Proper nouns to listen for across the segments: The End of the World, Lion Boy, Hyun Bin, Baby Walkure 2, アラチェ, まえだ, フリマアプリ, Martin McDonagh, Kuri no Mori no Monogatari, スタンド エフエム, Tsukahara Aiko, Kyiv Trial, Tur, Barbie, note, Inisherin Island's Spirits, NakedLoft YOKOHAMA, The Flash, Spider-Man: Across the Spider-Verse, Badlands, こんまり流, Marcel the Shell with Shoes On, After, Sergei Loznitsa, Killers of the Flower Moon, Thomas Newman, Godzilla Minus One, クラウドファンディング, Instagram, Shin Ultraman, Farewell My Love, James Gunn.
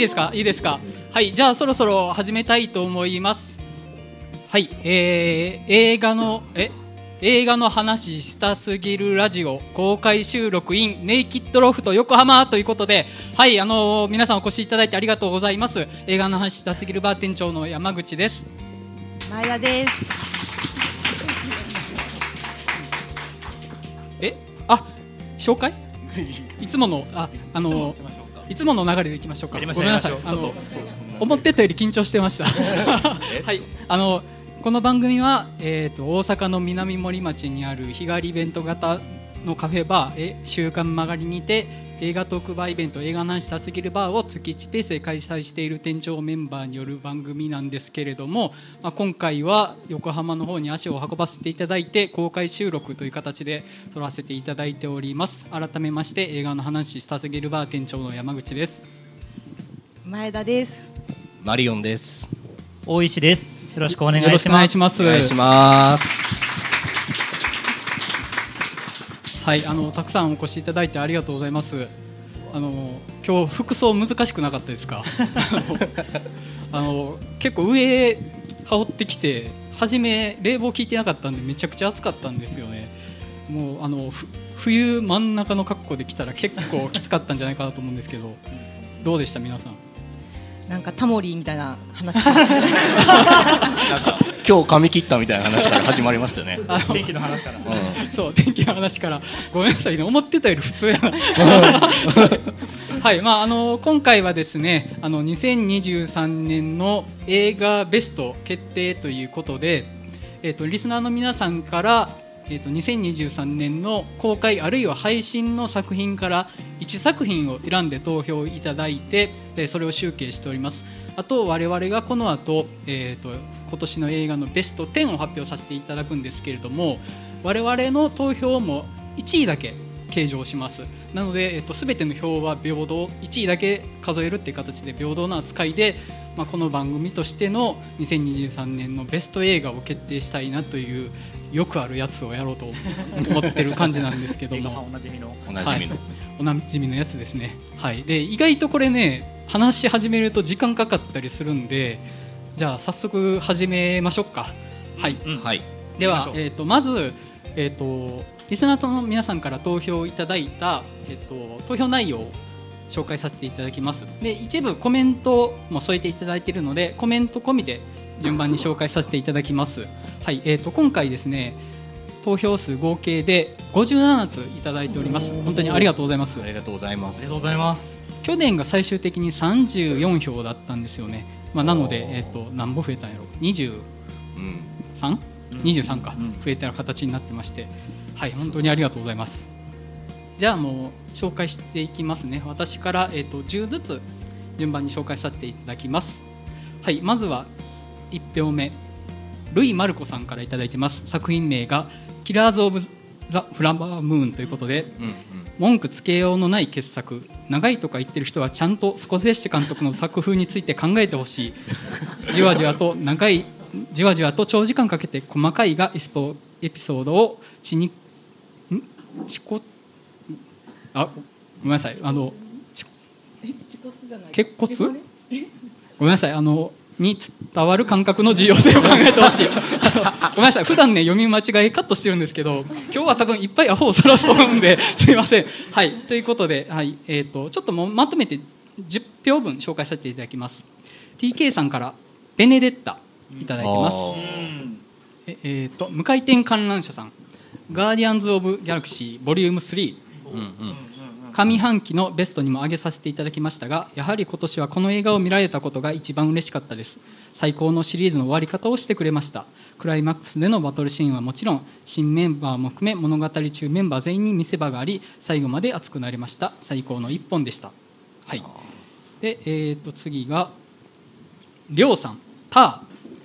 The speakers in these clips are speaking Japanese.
いいですか。はい、じゃあそろそろ始めたいと思います。はい、映画の話したすぎるラジオ公開収録 in ネイキッドロフト横浜ということで、はい、皆さんお越しいただいてありがとうございます。映画の話したすぎるバー店長の山口です。前田です。紹介いつものいつもの流れでいきましょうか。ごめんなさい、思ってたより緊張してましたはい、この番組は、大阪の南森町にある日帰りイベント型のカフェバー週刊曲がりにて映画トークバーイベント映画なしさすぎるバーを月1ペースで開催している店長メンバーによる番組なんですけれども、今回は横浜の方に足を運ばせていただいて公開収録という形で撮らせていただいております。改めまして映画の話したすぎるバー店長の山口です。前田です。マリオンです。大石です。よろしくお願いします。よろしくお願いします。お願いします。はい、たくさんお越しいただいてありがとうございます。今日服装難しくなかったですか結構上羽織ってきて、初め冷房効いてなかったんでめちゃくちゃ暑かったんですよね。もう冬真ん中の格好で来たら結構きつかったんじゃないかなと思うんですけどどうでした皆さん。なんかタモリみたいな話なんか今日髪切ったみたいな話から始まりましたね天気の話から、うん、そう天気の話からごめんなさいね、思ってたより普通やなはい、今回はですね、2023年の映画ベスト決定ということで、リスナーの皆さんから、2023年の公開あるいは配信の作品から1作品を選んで投票いただいて、それを集計しております。あと我々がこの後、今年の映画のベスト10を発表させていただくんですけれども、我々の投票も1位だけ計上します。なので、全ての票は平等、1位だけ数えるっていう形で平等な扱いで、この番組としての2023年のベスト映画を決定したいなという、よくあるやつをやろうと思ってる感じなんですけどもおなじみの、はい、おなじみのやつですね、はい、で意外とこれね、話し始めると時間かかったりするんで、じゃあ早速始めましょうか。はい、うん、はい、では、まず、リスナーの皆さんから投票いただいた、投票内容を紹介させていただきます。で一部コメントも添えていただいているのでコメント込みで順番に紹介させていただきます。はい、今回ですね、投票数合計で57ついただいております。本当にありがとうございます。ありがとうございます。ありがとうございます。去年が最終的に34票だったんですよね、なので、何歩増えたんやろ、 23か、増えた形になってまして、はい、本当にありがとうございます。じゃあもう紹介していきますね。私から、10ずつ順番に紹介させていただきます。はい、まずは1票目、ルイ・マルコさんからいただいてます。作品名がキラーズ・オブ・ザ・フラワームーンということで、文句つけようのない傑作、長いとか言ってる人はちゃんとスコセッシ監督の作風について考えてほしいじわじわと長時間かけて細かいがエピソードをごめんなさい、結骨ごめんなさい、に伝わる感覚の重要性を考えてほしいごめんなさい、普段ね、読み間違いカットしてるんですけど、今日は多分いっぱいアホをさらすと思うんですいません。はい、ということで、はい、ちょっともうまとめて10票分紹介させていただきます。 TK さんからベネデッタいただいてます。無回転観覧車さん、ガーディアンズオブギャラクシーボリューム3、上半期のベストにも挙げさせていただきましたが、やはり今年はこの映画を見られたことが一番嬉しかったです。最高のシリーズの終わり方をしてくれました。クライマックスでのバトルシーンはもちろん、新メンバーも含め物語中メンバー全員に見せ場があり、最後まで熱くなれました。最高の一本でした。はい、で、次がりょうさん、ター。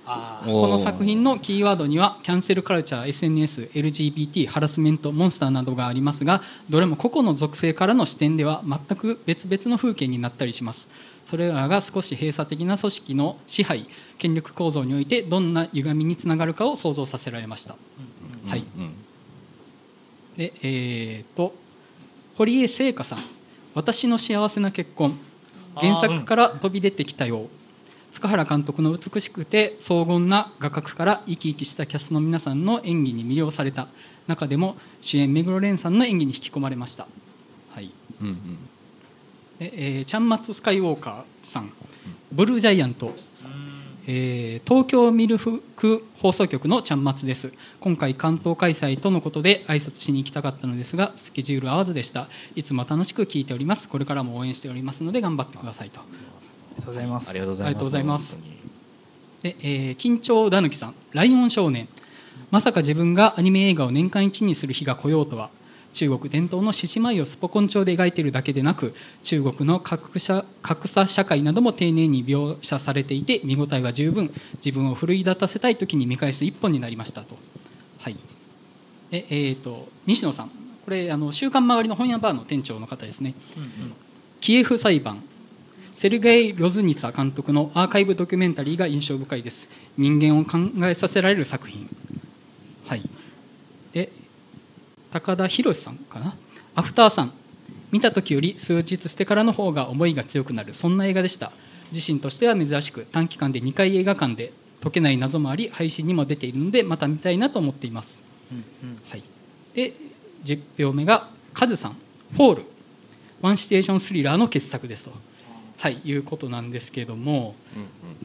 この作品のキーワードにはキャンセルカルチャー、 SNS、 LGBT、 ハラスメント、モンスターなどがありますが、どれも個々の属性からの視点では全く別々の風景になったりします。それらが少し閉鎖的な組織の支配、権力構造においてどんな歪みにつながるかを想像させられました。はい、で、堀江聖香さん、私の幸せな結婚。原作から飛び出てきたよう、塚原監督の美しくて荘厳な画角から生き生きしたキャストの皆さんの演技に魅了された。中でも主演目黒蓮さんの演技に引き込まれました、はいうんうんちゃんまつスカイウォーカーさん、ブルージャイアント、東京ミルフク放送局のちゃんまつです。今回関東開催とのことで挨拶しに行きたかったのですがスケジュール合わずでした。いつも楽しく聞いております。これからも応援しておりますので頑張ってくださいと。ありがとうございます。ありがとうございます。で、緊張だぬきさん、ライオン少年、まさか自分がアニメ映画を年間一にする日が来ようとは。中国伝統の獅子舞をスポ根調で描いているだけでなく、中国の格差社会なども丁寧に描写されていて見応えは十分。自分を奮い立たせたいときに見返す一本になりましたと、はい西野さん、これ週刊周りの本屋バーの店長の方ですね、うんうん、キエフ裁判、セルゲイ・ロズニツァ監督のアーカイブドキュメンタリーが印象深いです。人間を考えさせられる作品、はい、で高田博さんかな、アフターさん、見た時より数日してからの方が思いが強くなる、そんな映画でした。自身としては珍しく短期間で2回映画館で解けない謎もあり配信にも出ているのでまた見たいなと思っています、うんうんはい、で10票目がカズさん、ホール、ワンシチュエーションスリラーの傑作ですと、はい、いうことなんですけれども、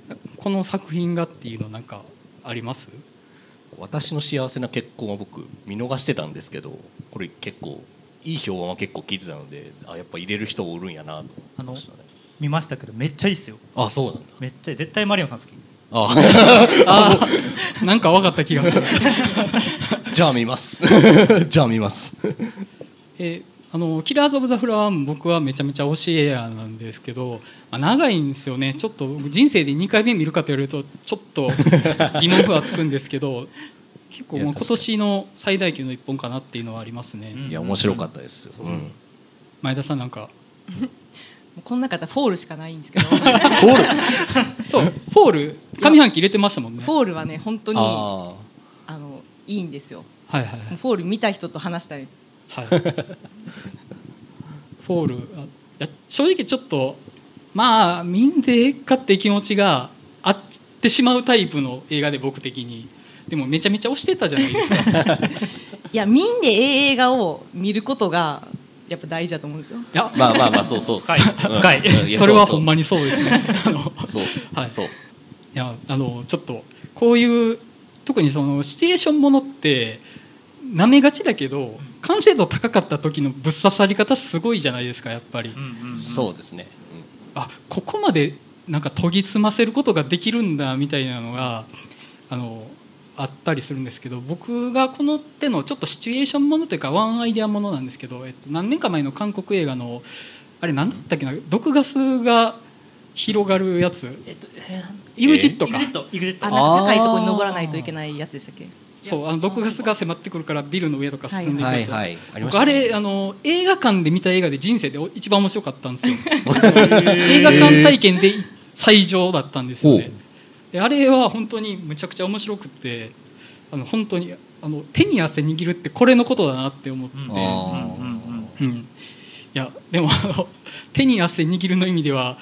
うんうん、この作品がっていうのなんかあります？私の幸せな結婚は僕見逃してたんですけど、これ結構いい評判は結構聞いてたので、あやっぱ入れる人おるんやなと思いましたね。見ましたけどめっちゃいいっすよ。あそうなんだ。めっちゃいい、絶対マリオさん好き。ああなんか分かった気がするじゃあ見ますじゃあ見ますキラーズ・オブ・ザ・フラワーも僕はめちゃめちゃ推しエアなんですけど、まあ、長いんですよね。ちょっと人生で2回目見るかと言われるとちょっと疑問符はつくんですけど結構今年の最大級の一本かなっていうのはありますね。いや面白かったですよ、うん、前田さんなんかこの中でフォールしかないんですけどフォールそうフォール上半期入れてましたもんね。フォールはね本当にいいんですよ、はいはいはい、フォール見た人と話したいですはい、フォールいや正直ちょっとまあ見んでええかって気持ちがあってしまうタイプの映画で僕的に。でもめちゃめちゃ推してたじゃないですかいや見んでええ映画を見ることがやっぱ大事だと思うんですよ。いやまあまあまあそうそう深いそれはほんまにそうですねそうはいそういやちょっとこういう特にそのシチュエーションものってなめがちだけど完成度高かった時のぶっ刺さり方すごいじゃないですかやっぱり、うんうんうん、そうですね、うん、あここまでなんか研ぎ澄ませることができるんだみたいなのがあったりするんですけど、僕がこの手のちょっとシチュエーションものというかワンアイデアものなんですけど、何年か前の韓国映画のあれ何だったっけな、毒ガスが広がるやつ、EXIT か、EXIT 高いところに登らないといけないやつでしたっけ。そう毒ガスが迫ってくるからビルの上とか進んでいくんですよ、はいはいはい、僕あれ映画館で見た映画で人生で一番面白かったんですよ映画館体験で最上だったんですよね。であれは本当にむちゃくちゃ面白くて本当に手に汗握るってこれのことだなって思って、うんうんうん、いやでも手に汗握るの意味では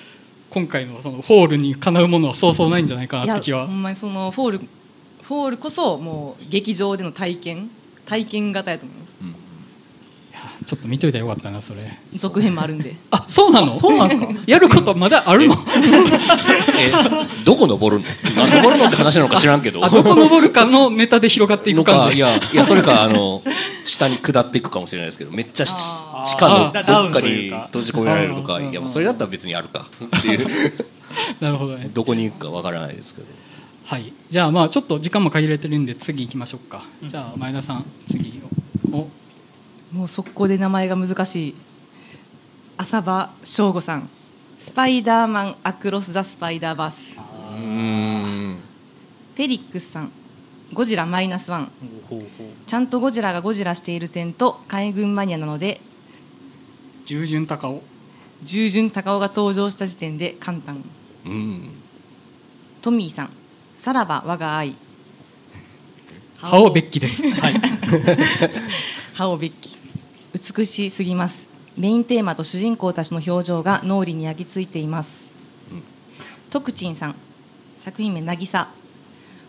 今回 そのフォールにかなうものはそうそうないんじゃないかなって気は。いやほんまにそのフォールこそもう劇場での体験型やと思います、うん、いやちょっと見といたらよかったなそれ。続編もあるんで。あそうなのそうなんですかやることまだあるのどこ登るの登るのって話なのか知らんけどどこ登るかのネタで広がっていく感じいやそれか下に下っていくかもしれないですけどめっちゃ地下のどっかに閉じ込められるとかいやそれだったら別にあるかっていうなるほどね。どこに行くかわからないですけどはい、じゃあまあちょっと時間も限られてるんで次行きましょうか、うん、じゃあ前田さん次をもう速攻で名前が難しい浅場翔吾さん、スパイダーマンアクロスザスパイダーバース、フェリックスさん、ゴジラマイナスワン、ちゃんとゴジラがゴジラしている点と海軍マニアなので従順高尾が登場した時点で簡単、うん、トミーさん、さらば我が愛、ハオベッキです、はい、ハオベッキ、美しすぎます、メインテーマと主人公たちの表情が脳裏に焼き付いています、うん、徳珍さん、作品名渚、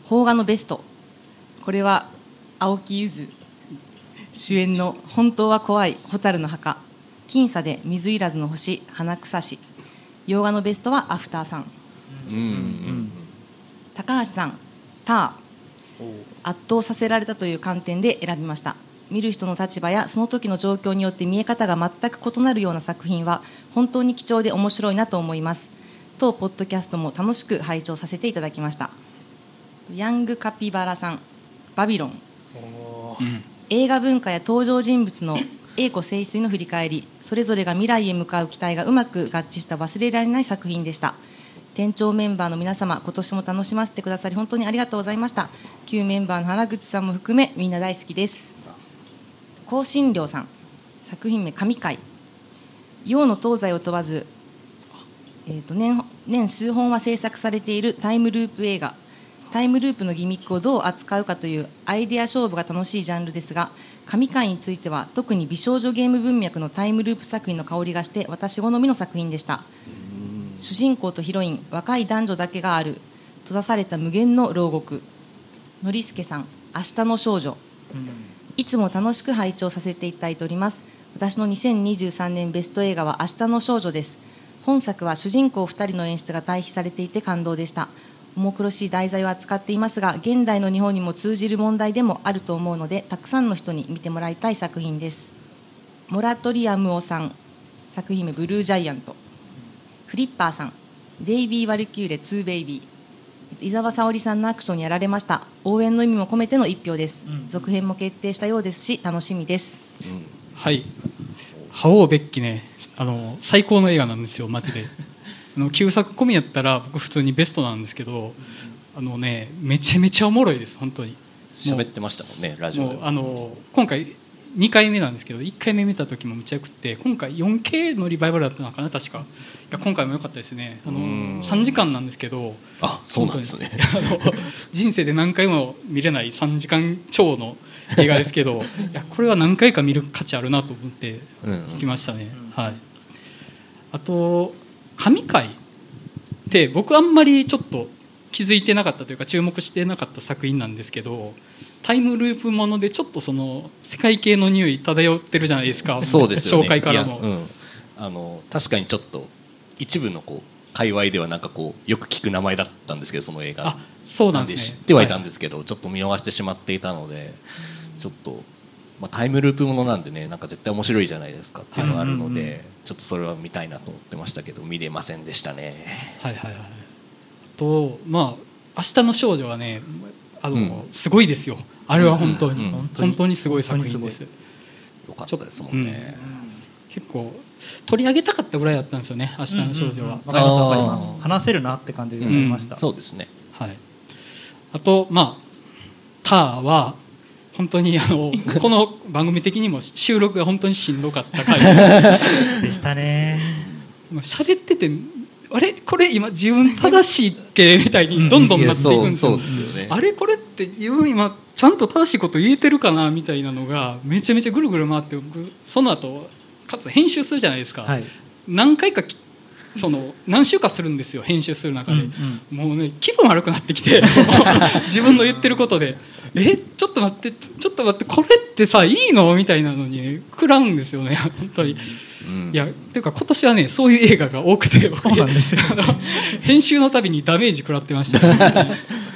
邦画のベスト、これは青木ゆず主演の本当は怖い蛍の墓、僅差で水いらずの星、花草し、洋画のベストはアフターさん、うんうん、高橋さん、ター、圧倒させられたという観点で選びました。見る人の立場やその時の状況によって見え方が全く異なるような作品は本当に貴重で面白いなと思います。当ポッドキャストも楽しく拝聴させていただきました。ヤングカピバラさん、バビロン、映画文化や登場人物の栄枯盛衰の振り返り、それぞれが未来へ向かう期待がうまく合致した忘れられない作品でした。店長メンバーの皆様、今年も楽しませてくださり本当にありがとうございました。旧メンバーの原口さんも含めみんな大好きです。香辛料さん、作品名神回、洋の東西を問わず、年数本は制作されているタイムループ映画、タイムループのギミックをどう扱うかというアイデア勝負が楽しいジャンルですが、神回については特に美少女ゲーム文脈のタイムループ作品の香りがして私好みの作品でした。主人公とヒロイン、若い男女だけがある閉ざされた無限の牢獄、のりすけさん、明日の少女、いつも楽しく拝聴させていただいております。私の2023年ベスト映画は明日の少女です。本作は主人公2人の演出が対比されていて感動でした。重苦しい題材を扱っていますが、現代の日本にも通じる問題でもあると思うので、たくさんの人に見てもらいたい作品です。モラトリアムオさん、作品名ブルージャイアント、フリッパーさん、ベイビーワルキューレ2ベイビー、伊沢沙織さんのアクションにやられました。応援の意味も込めての一票です、うん、続編も決定したようですし楽しみです、うん、はい、覇王別姫ね、最高の映画なんですよマジで旧作込みやったら僕普通にベストなんですけど、ね、めちゃめちゃおもろいです。本当に喋ってましたもんねラジオで。もう今回2回目なんですけど、1回目見た時もむちゃよくって、今回 4K のリバイバルだったのかな確か。いや今回も良かったですね。3時間なんですけど、あ、そうなんですね人生で何回も見れない3時間超の映画ですけどいやこれは何回か見る価値あるなと思ってきましたね、うんうん、はい。あと神回って僕あんまりちょっと気づいてなかったというか注目してなかった作品なんですけど、タイムループものでちょっとその世界系の匂い漂ってるじゃないですか。そうですよね、紹介からの、うん、確かにちょっと一部のこう界隈ではなんかこうよく聞く名前だったんですけど、その映画、あ、そうなんですね、知ってはいたんですけど、はい、ちょっと見逃してしまっていたので、ちょっと、まあ、タイムループものなんでね、なんか絶対面白いじゃないですかっていうのがあるので、はい、ちょっとそれは見たいなと思ってましたけど見れませんでしたね。はいはいはい。あと、まあ、明日の少女はね、うん、すごいですよあれは本当に、うんうん、本当にすごい作品です。良かったですもんね、うん、結構取り上げたかったぐらいだったんですよね明日の少女は。わかりますわかります、話せるなって感じになりました、うん、そうですね、はい、あと、まあ、ターは本当にこの番組的にも収録が本当にしんどかった回でしたね。喋っててあれこれ今自分正しいっけみたいにどんどんなっていくんですよ、うん、そうですよね。あれこれって自分今ちゃんと正しいこと言えてるかなみたいなのがめちゃめちゃぐるぐる回って、僕その後かつ編集するじゃないですか、はい、何回か何週かするんですよ編集する中で、うんうん、もうね気分悪くなってきて自分の言ってることでちょっと待ってちょっと待ってこれってさいいのみたいなのに食らうんですよね本当に、うん、いやというか今年はねそういう映画が多くて、そうなんですよ編集のたびにダメージ食らってましたで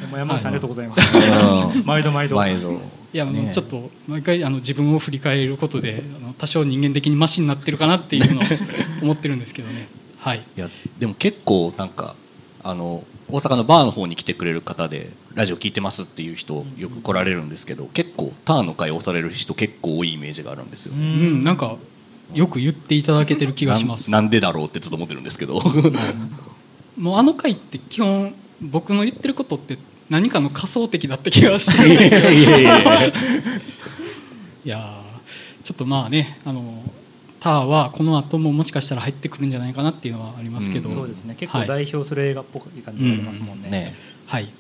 も山口さんありがとうございます、はい、毎度いやちょっと毎回自分を振り返ることで多少人間的にマシになってるかなっていうのを思ってるんですけどねはい、いやでも結構なんか大阪のバーの方に来てくれる方でラジオ聞いてますっていう人よく来られるんですけど、結構ターンの回を押される人結構多いイメージがあるんですよ、うん、なんかよく言っていただけてる気がします。 なんでだろうってちょっと思ってるんですけど、うん、もう回って基本僕の言ってることって何かの仮想的だった気がしてるんですけどいやちょっとまあねターはこの後ももしかしたら入ってくるんじゃないかなっていうのはありますけど、うん、そうですね結構代表する映画っぽい感じがありますもんね、うんね、はい、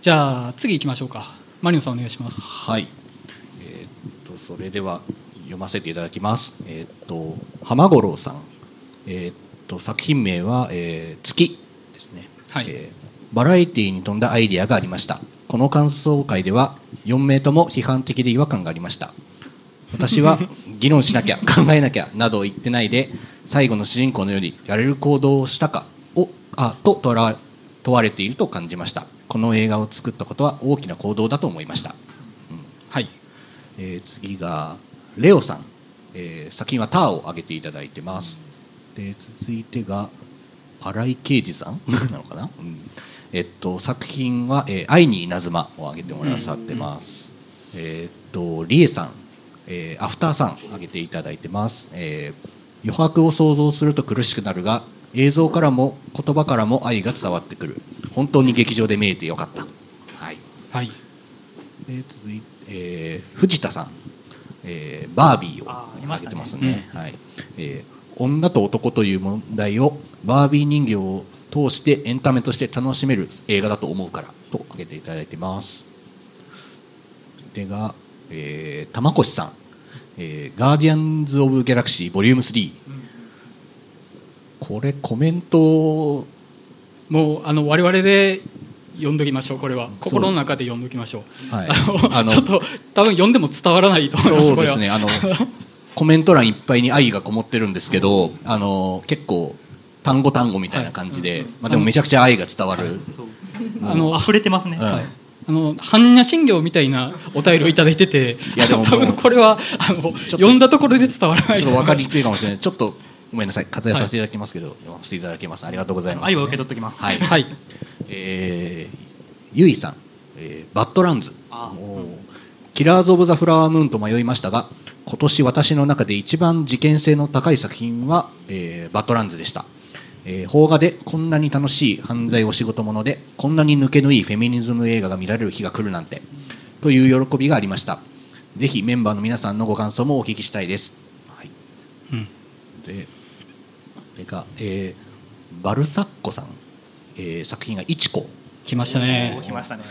じゃあ次行きましょうか。マリノさんお願いします。はい、それでは読ませていただきます。浜五郎さん、作品名は、月ですね、はい、バラエティに富んだアイディアがありました。この感想会では4名とも批判的で違和感がありました。私は議論しなきゃ考えなきゃなど言ってないで、最後の主人公のよりやれる行動をしたかをと問われていると感じました。この映画を作ったことは大きな行動だと思いました、うん、はい。次がレオさん、作品はターを挙げていただいてます。で、続いてが荒井啓二さんなのかな、うん、作品は、愛に稲妻を挙げてもらってます。リエさん、アフターさん挙げていただいてます、余白を想像すると苦しくなるが、映像からも言葉からも愛が伝わってくる。本当に劇場で見えてよかった。はい、はい。続いて、藤田さん、バービーを挙げてますね。はい。女と男という問題をバービー人形を通してエンタメとして楽しめる映画だと思うからと挙げていただいてます。でが、玉越さん、ガーディアンズ・オブ・ギャラクシーボリューム3、うん、これコメントもう我々で読んどきましょう。これは心の中で読んどきましょう、はい、ちょっと多分読んでも伝わらないと思います。そうですね、コメント欄いっぱいに愛がこもってるんですけど、結構単語単語みたいな感じで、はい、まあ、でもめちゃくちゃ愛が伝わる、はい、そう、溢れてますね、はい、般若心経みたいなお便りをいただいてて、いやでも多分これは読んだところで伝わらない、ちょっと分かりにくいかもしれない。ちょっとごめんなさい、割愛させていただきますけど、はい、読ませていただきます。ありがとうございます、ね、愛を受け取ってきます。はい、はい。ゆいさん、バッドランズ、うん、キラーズ・オブ・ザ・フラワームーンと迷いましたが、今年私の中で一番事件性の高い作品は、バッドランズでした。邦画でこんなに楽しい犯罪お仕事もので、こんなに抜けのいいフェミニズム映画が見られる日が来るなんてという喜びがありました。ぜひメンバーの皆さんのご感想もお聞きしたいです、はい、うん、で、これが、バルサッコさん、作品がイチコ来ましたね、来ましたね。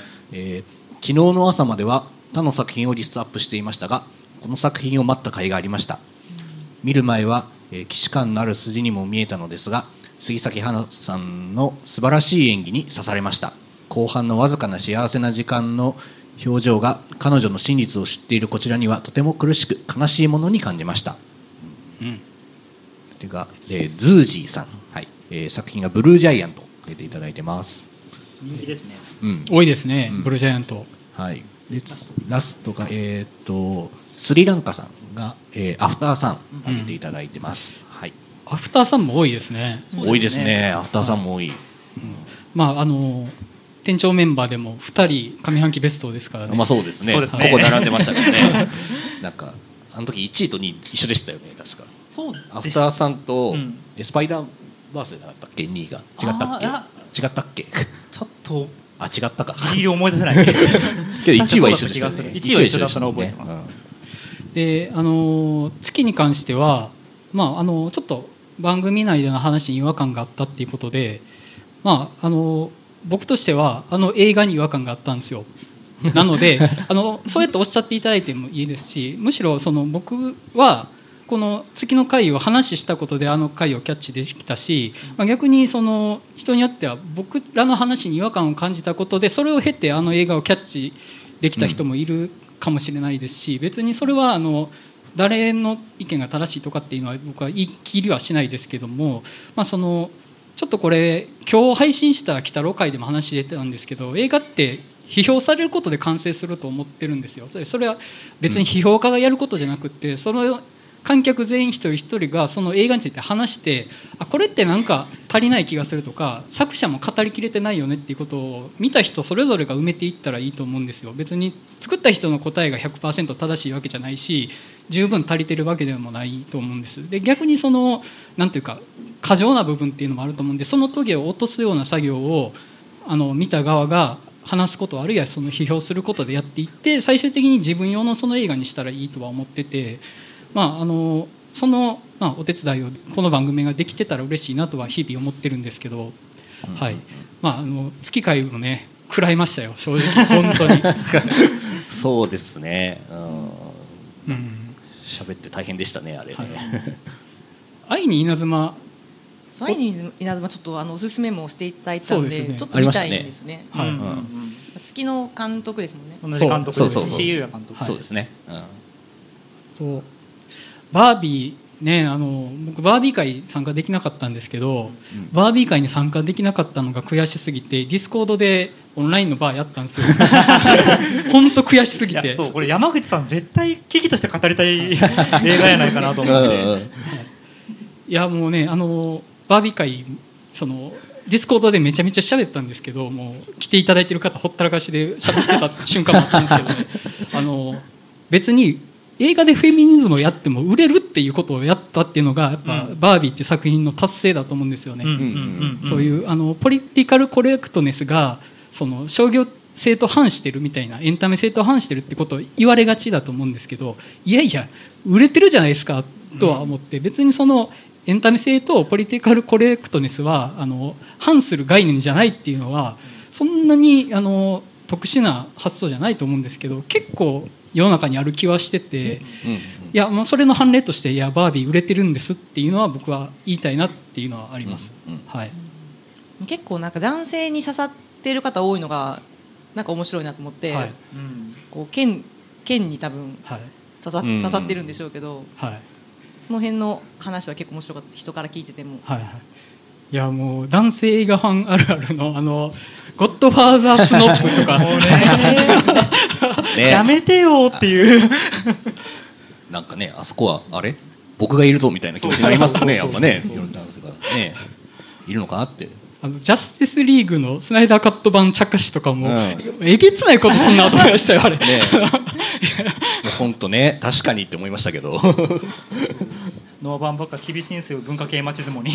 昨日の朝までは他の作品をリストアップしていましたが、この作品を待った甲斐がありました。見る前は、既視感のある筋にも見えたのですが、杉咲花さんの素晴らしい演技に刺されました。後半のわずかな幸せな時間の表情が彼女の真実を知っているこちらにはとても苦しく悲しいものに感じました、うん、てか、ズージーさん、はい、作品がブルージャイアント出ていただいてます。人気ですね、うん、多いですね、うん、ブルージャイアント、はい。でラストが、スリランカさんが、アフターさん挙げていただいてます、うん、はい。アフターさんも多いですね。多いですね、アフターさんも多い、うん、まあ店長メンバーでも2人上半期ベストですからね。まあそうですね、ここ並んでましたからねなんかあの時1位と2位一緒でしたよね、確か。そうです。アフターさんと、うん、スパイダーバースじゃなかったっけ、2位が違ったっけちょっと違ったか、ギリ思い出せないけど1位は一緒でしたね。1位は一緒だったのを覚えてます、ね、うん、で月に関しては、まあ、ちょっと番組内での話に違和感があったっていうことで、まあ、僕としては映画に違和感があったんですよ。なのでそうやっておっしゃっていただいてもいいですし、むしろ僕はこの月の回を話したことで回をキャッチできたし、まあ、逆に人によっては僕らの話に違和感を感じたことで、それを経て映画をキャッチできた人もいるかもしれないですし、別にそれは誰の意見が正しいとかっていうのは僕は言い切りはしないですけども、まあ、ちょっとこれ今日配信した鬼太郎会でも話出てたんですけど、映画って批評されることで完成すると思ってるんですよ。それは別に批評家がやることじゃなくて、その観客全員一人一人がその映画について話して、あ、これってなんか足りない気がするとか、作者も語りきれてないよねっていうことを見た人それぞれが埋めていったらいいと思うんですよ。別に作った人の答えが 100% 正しいわけじゃないし、十分足りてるわけでもないと思うんです。で、逆になんていうか過剰な部分っていうのもあると思うんで、そのトゲを落とすような作業を見た側が話すこと、あるいは批評することでやっていって、最終的に自分用のその映画にしたらいいとは思ってて、まあ、まあ、お手伝いをこの番組ができてたら嬉しいなとは日々思ってるんですけど、はい。まあ、月会もね食らいましたよ、正直本当にそうですね、うん、うん、喋って大変でしたねあれね、はい、愛に稲妻、そう愛に稲妻ちょっとおすすめもしていただいたの で、ね、ちょっと見たいんですよね、はい、うんうん、月の監督ですもんね、同じ監督です、CU が監督、はい、そうですね、うん、とバービーね、僕バービー会参加できなかったんですけど、うん、バービー会に参加できなかったのが悔しすぎてディスコードでオンラインのバーやったんですよ本当悔しすぎて、そうこれ山口さん絶対危機として語りたい映画やないかなと思って、はい、いやもうねバービー会そのディスコードでめちゃめちゃ喋ったんですけど、もう来ていただいてる方ほったらかしで喋ってた瞬間もあったんですけどね別に映画でフェミニズムをやっても売れるっていうことをやったっていうのがやっぱ、うん、バービーって作品の達成だと思うんですよね、うんうんうん、そういうポリティカルコレクトネスがその商業性と反してるみたいな、エンタメ性と反してるってことを言われがちだと思うんですけど、いやいや売れてるじゃないですかとは思って、うん、別にそのエンタメ性とポリティカルコレクトネスは反する概念じゃないっていうのはそんなに特殊な発想じゃないと思うんですけど、結構世の中にある気はしてて、うんうんうん、いやもうそれの反例として、いやバービー売れてるんですっていうのは僕は言いたいなっていうのはあります、うんうん、はい、結構なんか男性に刺さってる方多いのがなんか面白いなと思って、はい、うん、こう剣に多分刺さってるんでしょうけど、うんうん、はい、その辺の話は結構面白かった、人から聞いてても、はいはい、いやもう男性映画ファンあるあるのゴッドファーザースノップとかね、やめてよっていうなんかね、あそこはあれ僕がいるぞみたいな気持ちになりますね、やっぱね、いろんな男性がねいるのかなって、ジャスティスリーグのスナイダーカット版着火しとかも、うん、えげつないことすんなと思いましたよあれね本当ね、確かにって思いましたけどノーバンばっか厳しいんですよ、文化系マチズモに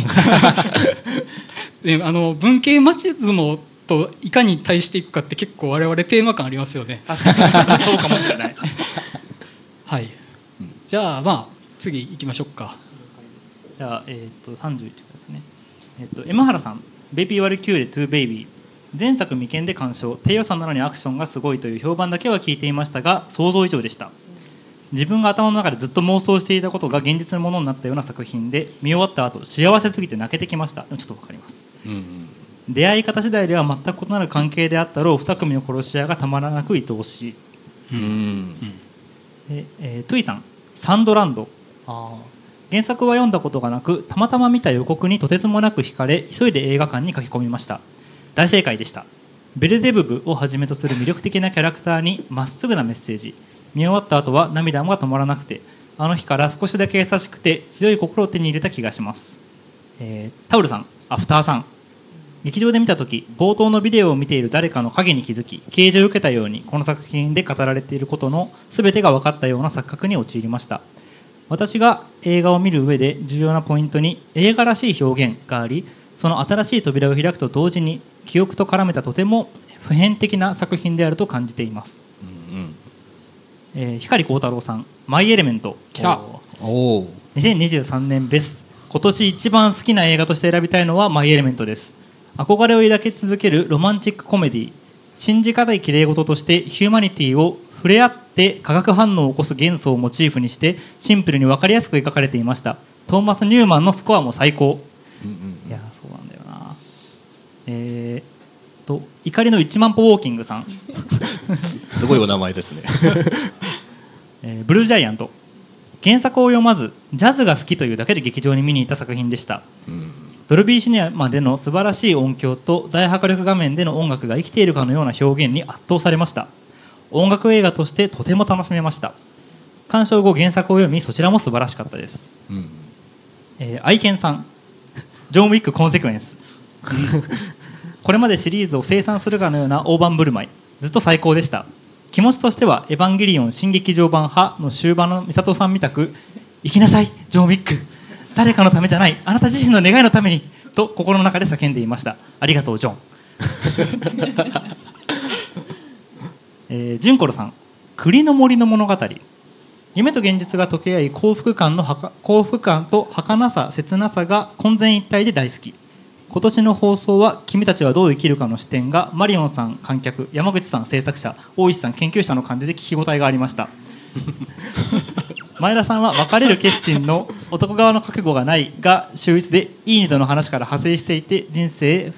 で文系マチズモといかに対していくかって結構我々テーマ感ありますよね、確かにそうかもしれないはい、うん、じゃあまあ次行きましょうか。じゃあ31ですね、M原さん、ベビーワルキューレトゥーベイビー、前作未見で鑑賞、低予算なのにアクションがすごいという評判だけは聞いていましたが想像以上でした。自分が頭の中でずっと妄想していたことが現実のものになったような作品で、見終わった後幸せすぎて泣けてきました。ちょっと分かります、うんうん、出会い方次第では全く異なる関係であったろう2組の殺し屋がたまらなく愛おしい、うんうん、でトゥイさん、サンドランド、あ原作は読んだことがなく、たまたま見た予告にとてつもなく惹かれ、急いで映画館に書き込みました。大正解でした。ベルゼブブをはじめとする魅力的なキャラクターにまっすぐなメッセージ、見終わった後は涙が止まらなくて、あの日から少しだけ優しくて強い心を手に入れた気がします、タオルさん、アフターさん、劇場で見た時冒頭のビデオを見ている誰かの影に気づき、啓示を受けたようにこの作品で語られていることの全てが分かったような錯覚に陥りました。私が映画を見る上で重要なポイントに映画らしい表現があり、その新しい扉を開くと同時に記憶と絡めたとても普遍的な作品であると感じています、うんうん、光光太郎さん、マイエレメント、来た、おー、2023年ベス、今年一番好きな映画として選びたいのはマイエレメントです。憧れを抱き続けるロマンチックコメディ、信じがたい綺麗事としてヒューマニティを触れ合って化学反応を起こす元素をモチーフにしてシンプルに分かりやすく描かれていました。トーマス・ニューマンのスコアも最高、うんうんうん、いやそうなんだよな、怒りの1万歩ウォーキングさんすごいお名前ですね、ブルージャイアント、原作を読まずジャズが好きというだけで劇場に見に行った作品でした、うん、ドルビーシネマでの素晴らしい音響と大迫力画面での音楽が生きているかのような表現に圧倒されました。音楽映画としてとても楽しめました。鑑賞後原作を読み、そちらも素晴らしかったです、うん、愛犬さん、ジョン・ウィックコンセクエンスこれまでシリーズを清算するかのような大盤振る舞い、ずっと最高でした。気持ちとしてはエヴァンゲリオン新劇場版派の終盤の美里さんみたく、行きなさいジョン・ウィック、誰かのためじゃない、あなた自身の願いのためにと心の中で叫んでいました。ありがとうジョンジュンコロさん、栗の森の物語、夢と現実が溶け合い幸福感と儚さ切なさが混然一体で大好き。今年の放送は君たちはどう生きるかの視点がマリオンさん観客、山口さん制作者、大石さん研究者の感じで聞き応えがありました前田さんは別れる決心の男側の覚悟がないが秀逸で、いいねとの話から派生していて人生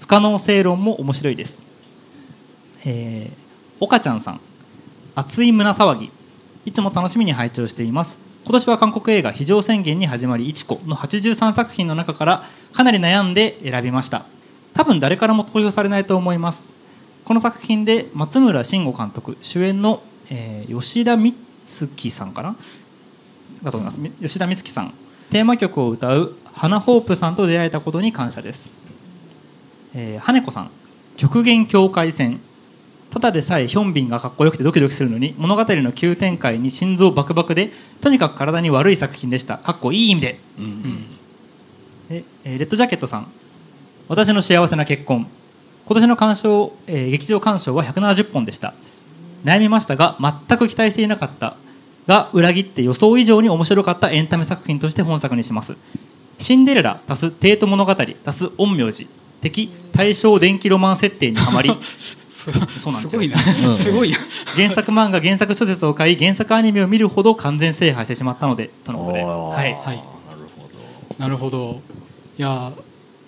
不可能性論も面白いです。岡ちゃんさん、熱い胸騒ぎ、いつも楽しみに拝聴しています。今年は韓国映画非常宣言に始まり1個の83作品の中からかなり悩んで選びました。多分誰からも投票されないと思います。この作品で松村慎吾監督主演の、吉田美月さんかなだと思います。吉田美月さんテーマ曲を歌う花ホープさんと出会えたことに感謝です。羽子さん、極限境界線、ただでさえヒョンビンがかっこよくてドキドキするのに物語の急展開に心臓バクバクでとにかく体に悪い作品でした。かっこいい意味で、レッドジャケットさん、私の幸せな結婚、今年の鑑賞、劇場鑑賞は170本でした。悩みましたが全く期待していなかったが裏切って予想以上に面白かったエンタメ作品として本作にします。シンデレラ+帝都物語+陰陽師的大正電気ロマン設定にはまりそうなんですよ。すごいな、すごいな。原作漫画、原作小説を買い、原作アニメを見るほど完全制覇してしまったのでとのことで、はい、なるほど。いや、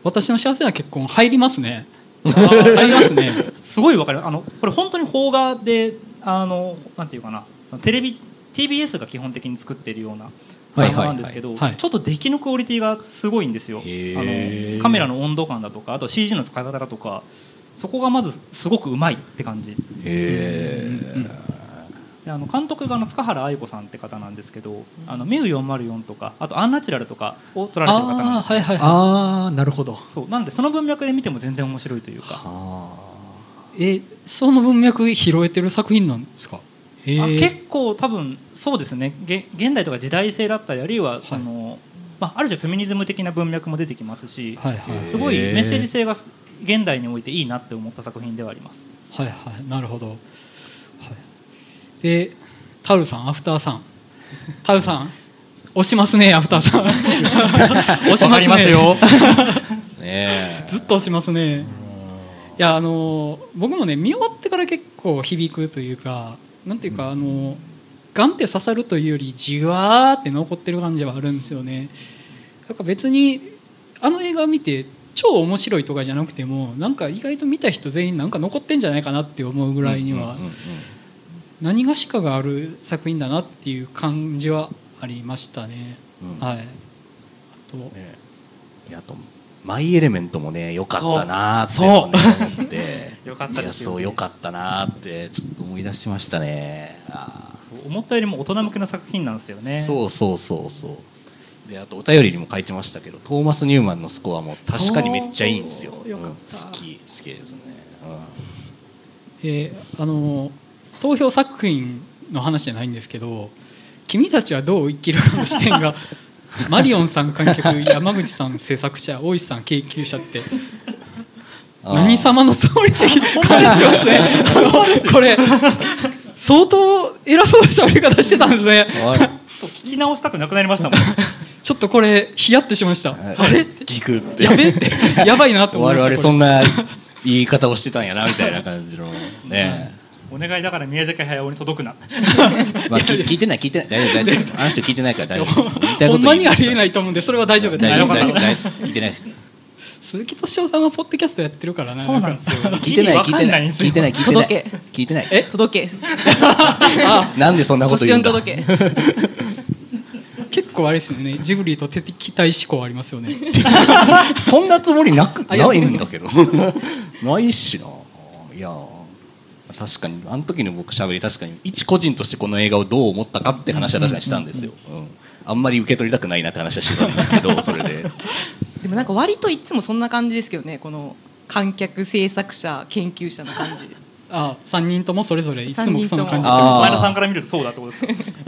私の幸せな結婚入りますね。入りますね。すごいわかる。これ本当に邦画でなんていうかな、そのテレビ TBS が基本的に作っているような漫画なんですけど、ちょっと出来のクオリティがすごいんですよ。カメラの温度感だとか、あと CG の使い方だとか。そこがまずすごくうまいって感じ。で監督が塚原愛子さんって方なんですけど、ミュー404とかあとアンナチュラルとかを撮られてる方なんです。ああ、なるほど。そうなので、その文脈で見ても全然面白いというか。その文脈拾えてる作品なんですか？結構多分そうですね。現代とか時代性だったり、あるいはその、ある種フェミニズム的な文脈も出てきますし、すごいメッセージ性が現代においていいなって思った作品ではあります。なるほど。で、タルさん、アフターさん、タルさん押しますね。アフターさん押しますね。わかりますよずっと押しますね。いや、僕もね、見終わってから結構響くというか、なんていうか、ガンって刺さるというよりじわーって残ってる感じはあるんですよね。なんか別に映画を見て超面白いとかじゃなくても、なんか意外と見た人全員なんか残ってんじゃないかなって思うぐらいには、何がしかがある作品だなっていう感じはありましたね。あとマイエレメントもね、良かったなって思って良かったですよね。そう、良かったなってちょっと思い出しましたね。思ったよりも大人向けの作品なんですよね。そうで、あとお便りにも書いてましたけど、トーマス・ニューマンのスコアも確かにめっちゃいいんですよ。好きですね。投票作品の話じゃないんですけど、君たちはどう生きるかの視点がマリオンさん観客、山口さん制作者、大石さん研究者って何様の総理的感じしますね。これ相当偉そうな喋り方してたんですね。聞き直したくなくなりましたもんちょっとこれヒヤッとしました。あれギクってやべえってやばいなって思いました。我々そんな言い方をしてたんやなみたいな感じのね。お願いだから宮崎駿に届くな聞いてない大丈夫あの人聞いてないから大丈夫。ほんまにありえないと思うんで、それは大丈夫。大丈夫聞いてないです。鈴木敏夫さんはポッドキャストやってるからね。そうなんですよ。聞いてないなんでそんなこと言うんだ。結構あれですよね、ジブリと敵対志向ありますよねそんなつもりないんだけどないしな。いや、確かにあの時の僕しゃべり、確かに一個人としてこの映画をどう思ったかって話は確かにしたんですよ。あんまり受け取りたくないなって話はしてたんですけど、それででもなんか割といつもそんな感じですけどね、この観客、制作者、研究者の感じ3人ともそれぞれいつもその感じ。前田さんから見るとそうだってことですか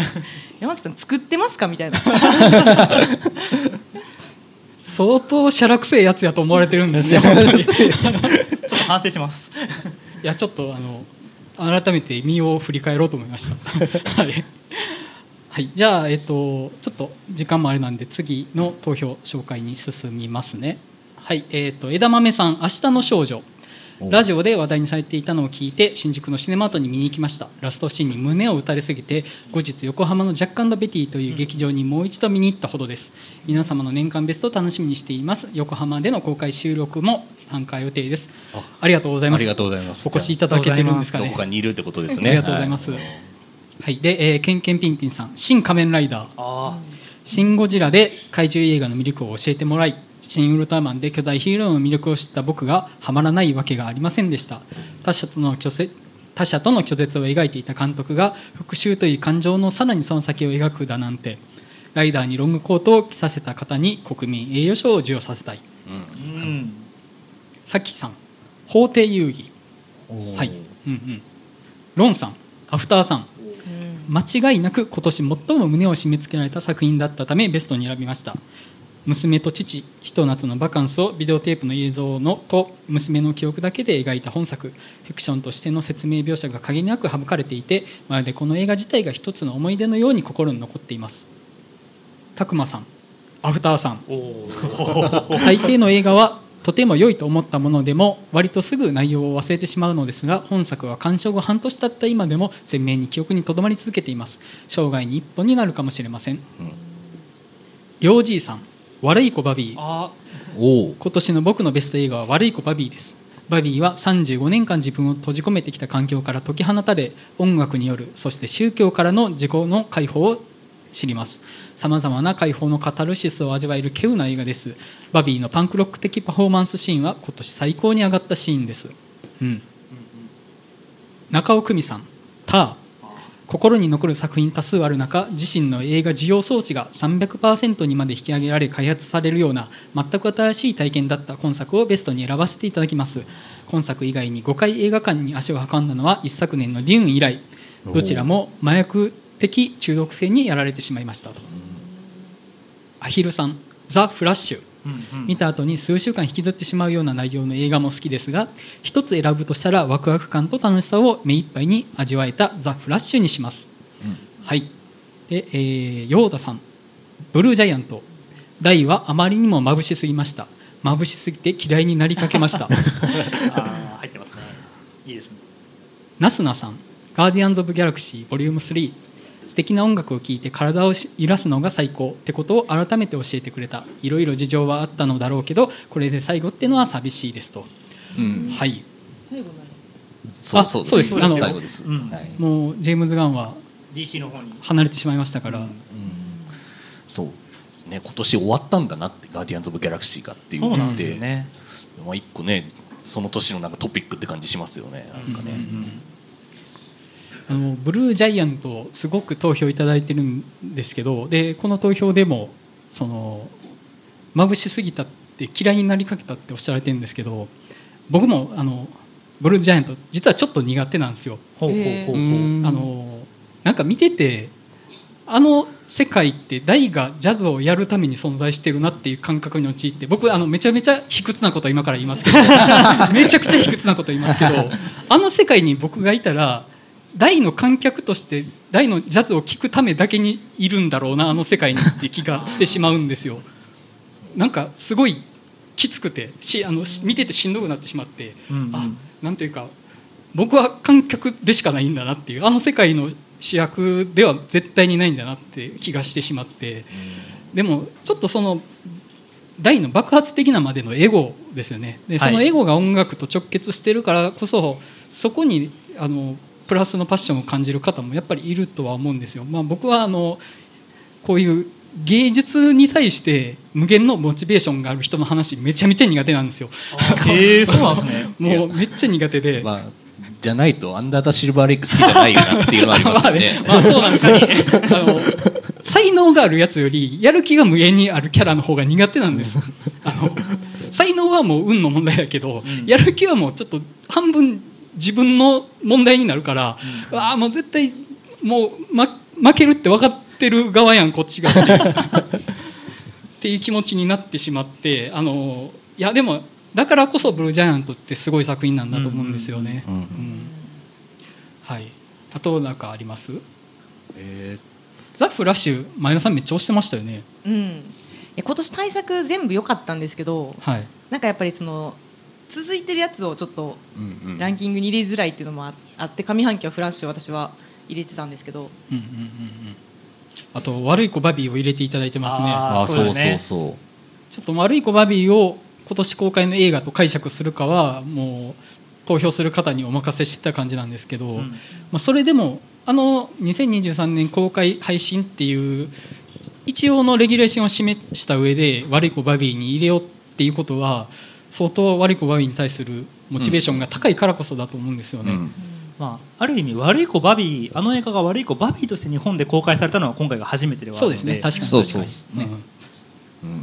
山口さん作ってますかみたいな相当しゃらくせえやつやと思われてるんですよちょっと反省しますいや、ちょっと改めて身を振り返ろうと思いましたはい、じゃあ、ちょっと時間もあれなんで次の投票紹介に進みますね。はい、枝豆さん、明日の少女、ラジオで話題にされていたのを聞いて新宿のシネマートに見に行きました。ラストシーンに胸を打たれすぎて後日横浜のジャック&ベティという劇場にもう一度見に行ったほどです。皆様の年間ベストを楽しみにしています。横浜での公開収録も参加予定です。 ありがとうございます。お越しいただけてるんですかね。どこかにいるってことですね。ありがとうございます。はい、で、ケンケンピンピンさん、新仮面ライダー、シンゴジラで怪獣映画の魅力を教えてもらい、シンウルトラマンで巨大ヒーローの魅力を知った僕がハマらないわけがありませんでした。他者との拒絶を描いていた監督が復讐という感情のさらにその先を描くだなんて。ライダーにロングコートを着させた方に国民栄誉賞を授与させたい。さきさん、法廷遊戯、はい、ロンさん、アフターさん、間違いなく今年最も胸を締め付けられた作品だったためベストに選びました。娘と父、ひと夏のバカンスをビデオテープの映像のと娘の記憶だけで描いた本作。フィクションとしての説明描写が限りなく省かれていて、まるでこの映画自体が一つの思い出のように心に残っています。たくまさん、アフターさん、大抵の映画はとても良いと思ったものでも割とすぐ内容を忘れてしまうのですが、本作は鑑賞後半年経った今でも鮮明に記憶に留まり続けています。生涯に一本になるかもしれません。りょうじいさん、悪い子バビー、今年の僕のベスト映画は悪い子バビーです。バビーは35年間自分を閉じ込めてきた環境から解き放たれ、音楽による、そして宗教からの自己の解放を知ります。さまざまな解放のカタルシスを味わえる稀有な映画です。バビーのパンクロック的パフォーマンスシーンは今年最高に上がったシーンです、中尾久美さん、ター、心に残る作品多数ある中、自身の映画需要装置が 300% にまで引き上げられ開発されるような全く新しい体験だった今作をベストに選ばせていただきます。今作以外に5回映画館に足を運んだのは一昨年のデューン以来、どちらも麻薬的中毒性にやられてしまいましたと。アヒルさん、ザ・フラッシュ、見た後に数週間引きずってしまうような内容の映画も好きですが、一つ選ぶとしたらワクワク感と楽しさを目いっぱいに味わえたザ・フラッシュにします、はい、で、ヨーダさん、ブルージャイアント、大はあまりにも眩しすぎました。眩しすぎて嫌いになりかけました入ってますね。いいですね。ナスナさん、ガーディアンズ・オブ・ギャラクシーボリューム3、素敵な音楽を聴いて体を揺らすのが最高ってことを改めて教えてくれた。いろいろ事情はあったのだろうけどこれで最後ってのは寂しいですと、はい、最後なそうです。最後です。もうジェームズ・ガンは DC の方に離れてしまいましたから、そうですね、今年終わったんだなってガーディアンズ・オブ・ギャラクシーがっていうので、そうなんですよね。まあ、一個ねその年のなんかトピックって感じしますよね、なんかね、ブルージャイアントすごく投票いただいてるんですけど、でこの投票でもその眩しすぎたって嫌いになりかけたっておっしゃられてるんですけど、僕もブルージャイアント実はちょっと苦手なんですよ。なんか見ててあの世界って大がジャズをやるために存在してるなっていう感覚に陥って、僕めちゃめちゃ卑屈なこと今から言いますけどめちゃくちゃ卑屈なこと言いますけど、あの世界に僕がいたら大の観客として大のジャズを聴くためだけにいるんだろうなあの世界にって気がしてしまうんですよ。なんかすごいきつくて見ててしんどくなってしまって、なんというか僕は観客でしかないんだなっていう、あの世界の主役では絶対にないんだなって気がしてしまって、でもちょっとその大の爆発的なまでのエゴですよね。でそのエゴが音楽と直結してるからこそ、そこにプラスのパッションを感じる方もやっぱりいるとは思うんですよ。まあ、僕はこういう芸術に対して無限のモチベーションがある人の話めちゃめちゃ苦手なんですよ。そうなんですね。もうめっちゃ苦手で、じゃないとアンダーザシルバーレイク好きじゃないよなっていうのはありますよね。まあそうなんですね。才能があるやつよりやる気が無限にあるキャラの方が苦手なんです。才能はもう運の問題だけど、やる気はもうちょっと半分自分の問題になるから、もう絶対もう、負けるって分かってる側やんこっちがっていう気持ちになってしまって、いやでもだからこそブルージャイアントってすごい作品なんだと思うんですよね。あと何かあります？ザ・フラッシュ前田さんめっちゃ推してましたよね。今年大作全部良かったんですけど、なんかやっぱりその続いてるやつをちょっとランキングに入れづらいっていうのもあって、上半期はフラッシュを私は入れてたんですけど、うんうんうんうん、あと悪い子バビーを入れていただいてますね。あ、そうですね。そうそうそう、ちょっと悪い子バビーを今年公開の映画と解釈するかはもう投票する方にお任せしてた感じなんですけど、うん、まあ、それでもあの2023年公開配信っていう一応のレギュレーションを示した上で悪い子バビーに入れようっていうことは相当悪い子バビーに対するモチベーションが高いからこそだと思うんですよね、うんうん、まあ、ある意味悪い子バビー、あの映画が悪い子バビーとして日本で公開されたのは今回が初めてではあるので、そうですね、確かに確かに、そうね、うんうん、い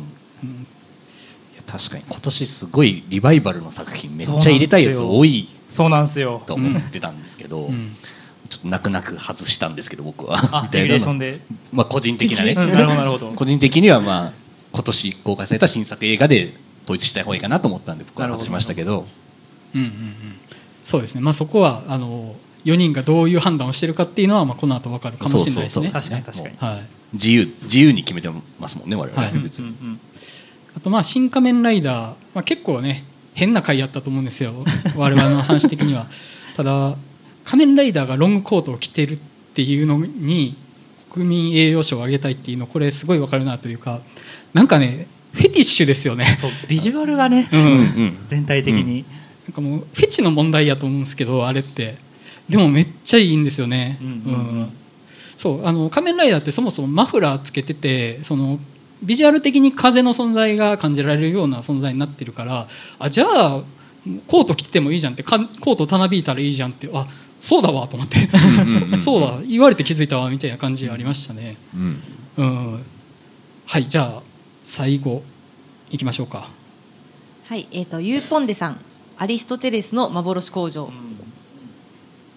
や確かに今年すごいリバイバルの作品めっちゃ入れたいやつ多い、そうなんですよと思ってたんですけど、うん、ちょっと泣く泣く外したんですけど僕はあレギュレーションで、まあ、個人的なね、なるほどなるほど、個人的には、まあ、今年公開された新作映画で統一したい方がいいかなと思ったんで僕は外しましたけど、うんうんうん、そうですね、まあ、そこはあの4人がどういう判断をしているかっていうのは、まあ、この後分かるかもしれないですね。確かに確かに、はい、自由に決めてますもんね我々、はい、別に、うんうんうん、あとまあ新仮面ライダー、まあ、結構ね変な回やったと思うんですよ我々の話的にはただ仮面ライダーがロングコートを着てるっていうのに国民栄誉賞をあげたいっていうの、これすごい分かるなというか、なんかねフェティッシュですよね。そう、ビジュアルがね、うんうん、全体的に、うん、なんかもうフェチの問題やと思うんですけど、あれってでもめっちゃいいんですよね、うんうんうんうん、そう、あの仮面ライダーってそもそもマフラーつけてて、そのビジュアル的に風の存在が感じられるような存在になってるから、あ、じゃあコート着てもいいじゃんって、コートたなびいたらいいじゃんって、あ、そうだわと思ってそうだ、言われて気づいたわみたいな感じありましたね、うんうん、はい、じゃあ最後いきましょうか。はい、ゆうぽんでさん、アリストテレスの幻工場、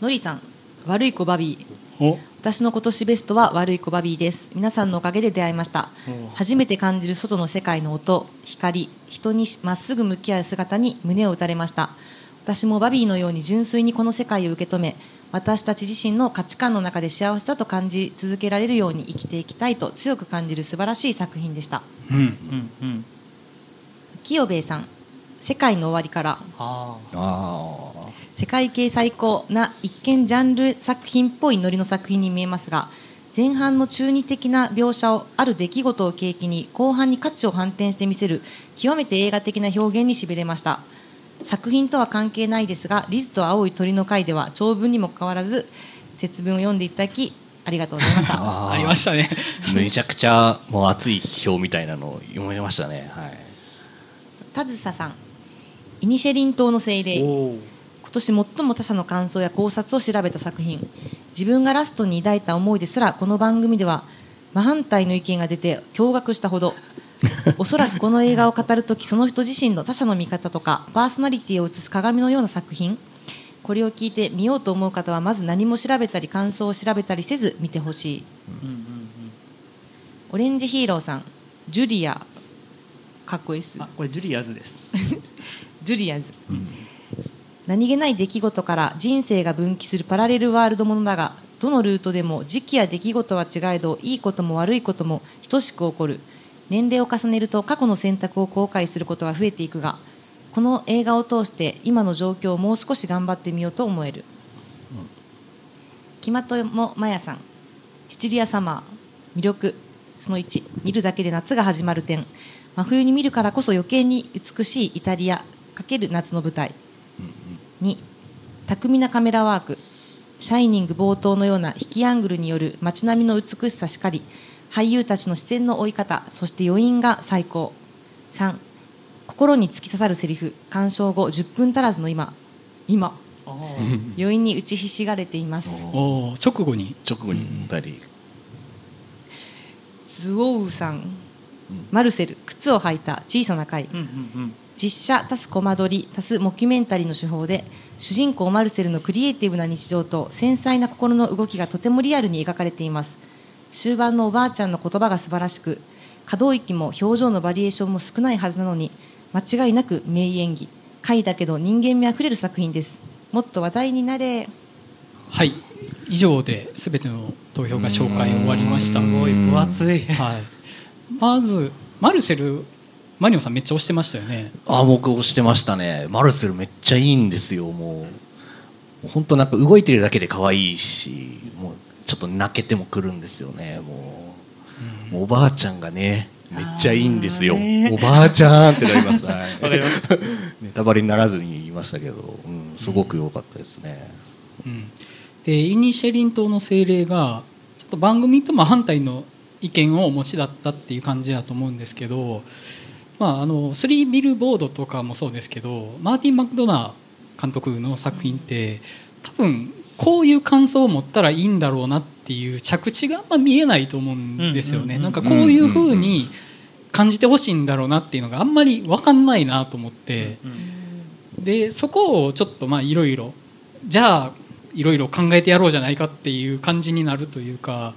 のりさん、悪い子バビー、私の今年ベストは悪い子バビーです。皆さんのおかげで出会いました。初めて感じる外の世界の音、光、人にまっすぐ向き合う姿に胸を打たれました。私もバビーのように純粋にこの世界を受け止め、私たち自身の価値観の中で幸せだと感じ続けられるように生きていきたいと強く感じる素晴らしい作品でした、うんうんうん、清兵衛さん、世界の終わりから、あ、世界系最高な一見ジャンル作品っぽいノリの作品に見えますが、前半の中二的な描写をある出来事を契機に後半に価値を反転して見せる極めて映画的な表現にしびれました。作品とは関係ないですが、リズと青い鳥の会では長文にもかかわらず節分を読んでいただきありがとうございました。 ありましたねめちゃくちゃもう熱い表みたいなのを読めましたね、はい、田津さん、イニシェリン島の精霊、今年最も他者の感想や考察を調べた作品、自分がラストに抱いた思いですらこの番組では真反対の意見が出て驚愕したほどおそらくこの映画を語るとき、その人自身の他者の見方とかパーソナリティを映す鏡のような作品、これを聞いて見ようと思う方はまず何も調べたり感想を調べたりせず見てほしい、うんうんうん、オレンジヒーローさん、ジュリアかっこいいです。あ、これジュリアズですジュリアズ、うん、何気ない出来事から人生が分岐するパラレルワールドものだが、どのルートでも時期や出来事は違えど、いいことも悪いことも等しく起こる。年齢を重ねると過去の選択を後悔することが増えていくが、この映画を通して今の状況をもう少し頑張ってみようと思える、うん、きまともまやさん、シチリアサマー、魅力その1、見るだけで夏が始まる点、真冬に見るからこそ余計に美しいイタリア×夏の舞台、うんうん、2、巧みなカメラワーク、シャイニング冒頭のような引きアングルによる街並みの美しさしかり、俳優たちの視線の追い方、そして余韻が最高。3、心に突き刺さるセリフ、鑑賞後10分足らずの今余韻に打ちひしがれています。お、直後に2人、ズオウさん、うん、マルセル、靴を履いた小さな貝、うんうんうん、実写+コマ撮り+モキュメンタリーの手法で、主人公マルセルのクリエイティブな日常と繊細な心の動きがとてもリアルに描かれています。終盤のおばあちゃんの言葉が素晴らしく、可動域も表情のバリエーションも少ないはずなのに間違いなく名演技、怪だけど人間味あふれる作品です。もっと話題になれ。はい、以上で全ての投票が紹介終わりました。すごい分厚い、はい、まずマルセルマリオさんめっちゃ推してましたよね。あ、僕推してましたね。マルセルめっちゃいいんですよ。もう本当なんか動いてるだけで可愛いし、もうちょっと泣けてもくるんですよね。もうおばあちゃんがねめっちゃいいんですよ。おばあちゃんってなります。はい、わかります。ネタバレにならずに言いましたけど、うん、すごく良かったですね。うん、でイニシェリン島の精霊がちょっと番組とも反対の意見をお持ちだったっていう感じだと思うんですけど、まあ、スリービルボードとかもそうですけど、マーティン・マクドナー監督の作品って多分こういう感想を持ったらいいんだろうなっていう着地があんま見えないと思うんですよね。なんかこういう風に感じてほしいんだろうなっていうのがあんまり分かんないなと思って、でそこをちょっとまあいろいろじゃあいろいろ考えてやろうじゃないかっていう感じになるというか、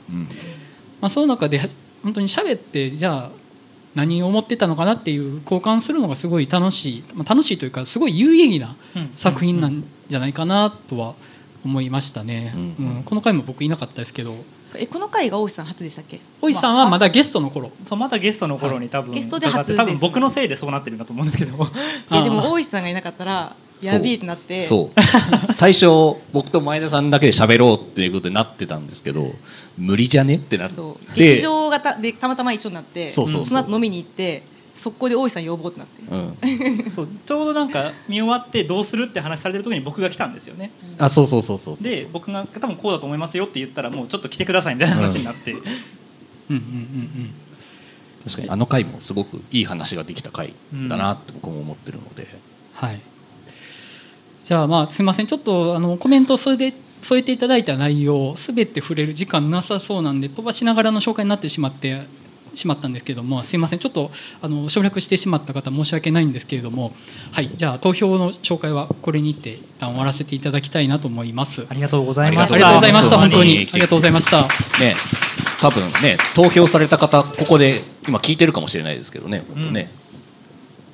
まあその中で本当に喋ってじゃあ何を思ってたのかなっていう交換するのがすごい楽しい、まあ、楽しいというかすごい有意義な作品なんじゃないかなとは思いましたね、うんうんうん、この回も僕いなかったですけど、この回が大石さん初でしたっけ。大石さんはまだゲストの頃、そうまだゲストの頃に多分、はい、ゲストで初です、多分僕のせいでそうなってるんだと思うんですけどいやでも大石さんがいなかったらやべえってなって、そう最初僕と前田さんだけで喋ろうっていうことになってたんですけど、無理じゃねってなって、そう劇場が でたまたま一緒になって、 その後飲みに行って速攻で大石さん呼ぼうってなって、うん、そうちょうどなんか見終わってどうするって話されてる時に僕が来たんですよね、うん、あそうで僕が多分こうだと思いますよって言ったら、もうちょっと来てくださいみたいな話になって、うん、うんうんうんうん、確かにあの回もすごくいい話ができた回だなって僕も思ってるので、うん、はい。じゃあまあすいません、ちょっとコメントを添えていただいた内容全て触れる時間なさそうなんで飛ばしながらの紹介になってしまったんですけども、すいません、ちょっと省略してしまった方申し訳ないんですけれども、はい、じゃあ投票の紹介はこれにて一旦終わらせていただきたいなと思います。ありがとうございました。ありがとうございました。本当にありがとうございましたね。多分ね、投票された方ここで今聞いてるかもしれないですけどね、本当ね、うん